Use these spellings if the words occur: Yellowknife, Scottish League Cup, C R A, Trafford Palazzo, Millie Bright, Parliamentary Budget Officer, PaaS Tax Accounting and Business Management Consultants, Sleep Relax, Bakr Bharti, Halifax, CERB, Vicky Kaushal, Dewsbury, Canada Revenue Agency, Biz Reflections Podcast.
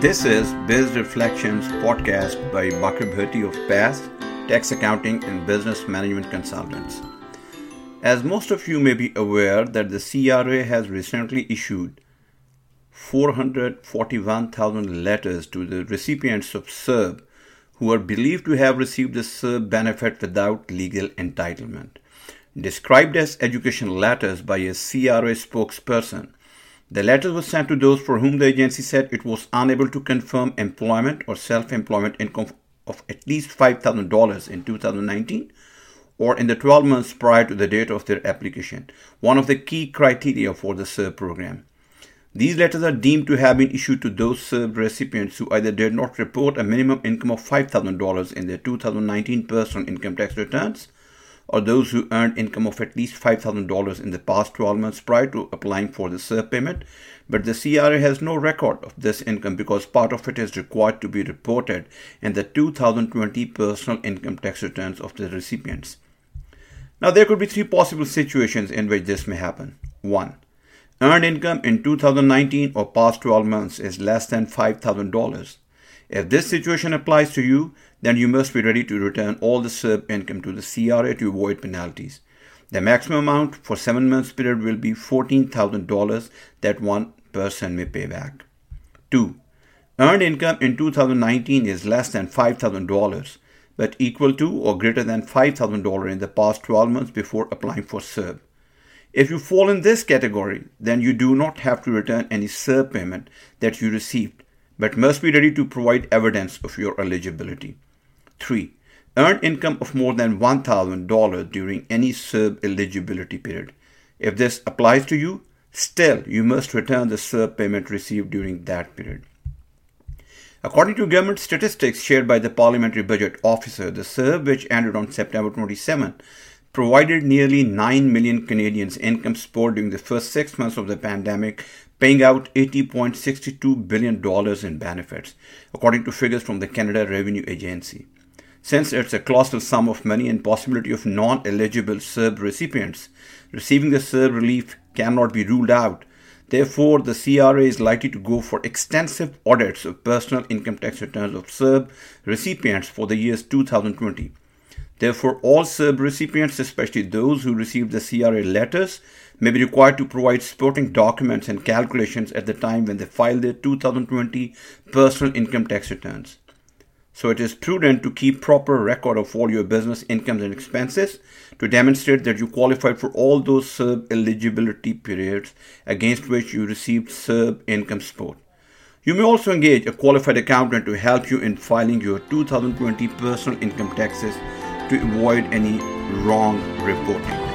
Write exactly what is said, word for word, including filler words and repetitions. This is Biz Reflections Podcast by Bakr Bharti of PaaS Tax Accounting and Business Management Consultants. As most of you may be aware that the C R A has recently issued four hundred forty-one thousand letters to the recipients of CERB who are believed to have received the CERB benefit without legal entitlement. Described as education letters by a C R A spokesperson, the letters were sent to those for whom the agency said it was unable to confirm employment or self-employment income of at least five thousand dollars in two thousand nineteen or in the twelve months prior to the date of their application, one of the key criteria for the CERB program. These letters are deemed to have been issued to those CERB recipients who either did not report a minimum income of five thousand dollars in their two thousand nineteen personal income tax returns, or those who earned income of at least five thousand dollars in the past twelve months prior to applying for the CERB payment, but the C R A has no record of this income because part of it is required to be reported in the two thousand twenty personal income tax returns of the recipients. Now, there could be three possible situations in which this may happen. One, earned income in two thousand nineteen or past twelve months is less than five thousand dollars. If this situation applies to you, then you must be ready to return all the CERB income to the C R A to avoid penalties. The maximum amount for seven months period will be fourteen thousand dollars that one person may pay back. Two, earned income in two thousand nineteen is less than five thousand dollars, but equal to or greater than five thousand dollars in the past twelve months before applying for CERB. If you fall in this category, then you do not have to return any CERB payment that you received, but must be ready to provide evidence of your eligibility. Three, earned income of more than one thousand dollars during any CERB eligibility period. If this applies to you, still you must return the CERB payment received during that period. According to government statistics shared by the Parliamentary Budget Officer, the CERB, which ended on September twenty-seventh, provided nearly nine million Canadians income support during the first six months of the pandemic, paying out eighty point six two billion dollars in benefits, according to figures from the Canada Revenue Agency. Since it's a colossal sum of money and possibility of non-eligible CERB recipients receiving the CERB relief cannot be ruled out, therefore the C R A is likely to go for extensive audits of personal income tax returns of CERB recipients for the years two thousand twenty. Therefore, all CERB recipients, especially those who received the C R A letters, may be required to provide supporting documents and calculations at the time when they file their two thousand twenty personal income tax returns. So it is prudent to keep proper record of all your business incomes and expenses to demonstrate that you qualified for all those CERB eligibility periods against which you received CERB income support. You may also engage a qualified accountant to help you in filing your two thousand twenty personal income taxes to avoid any wrong reporting.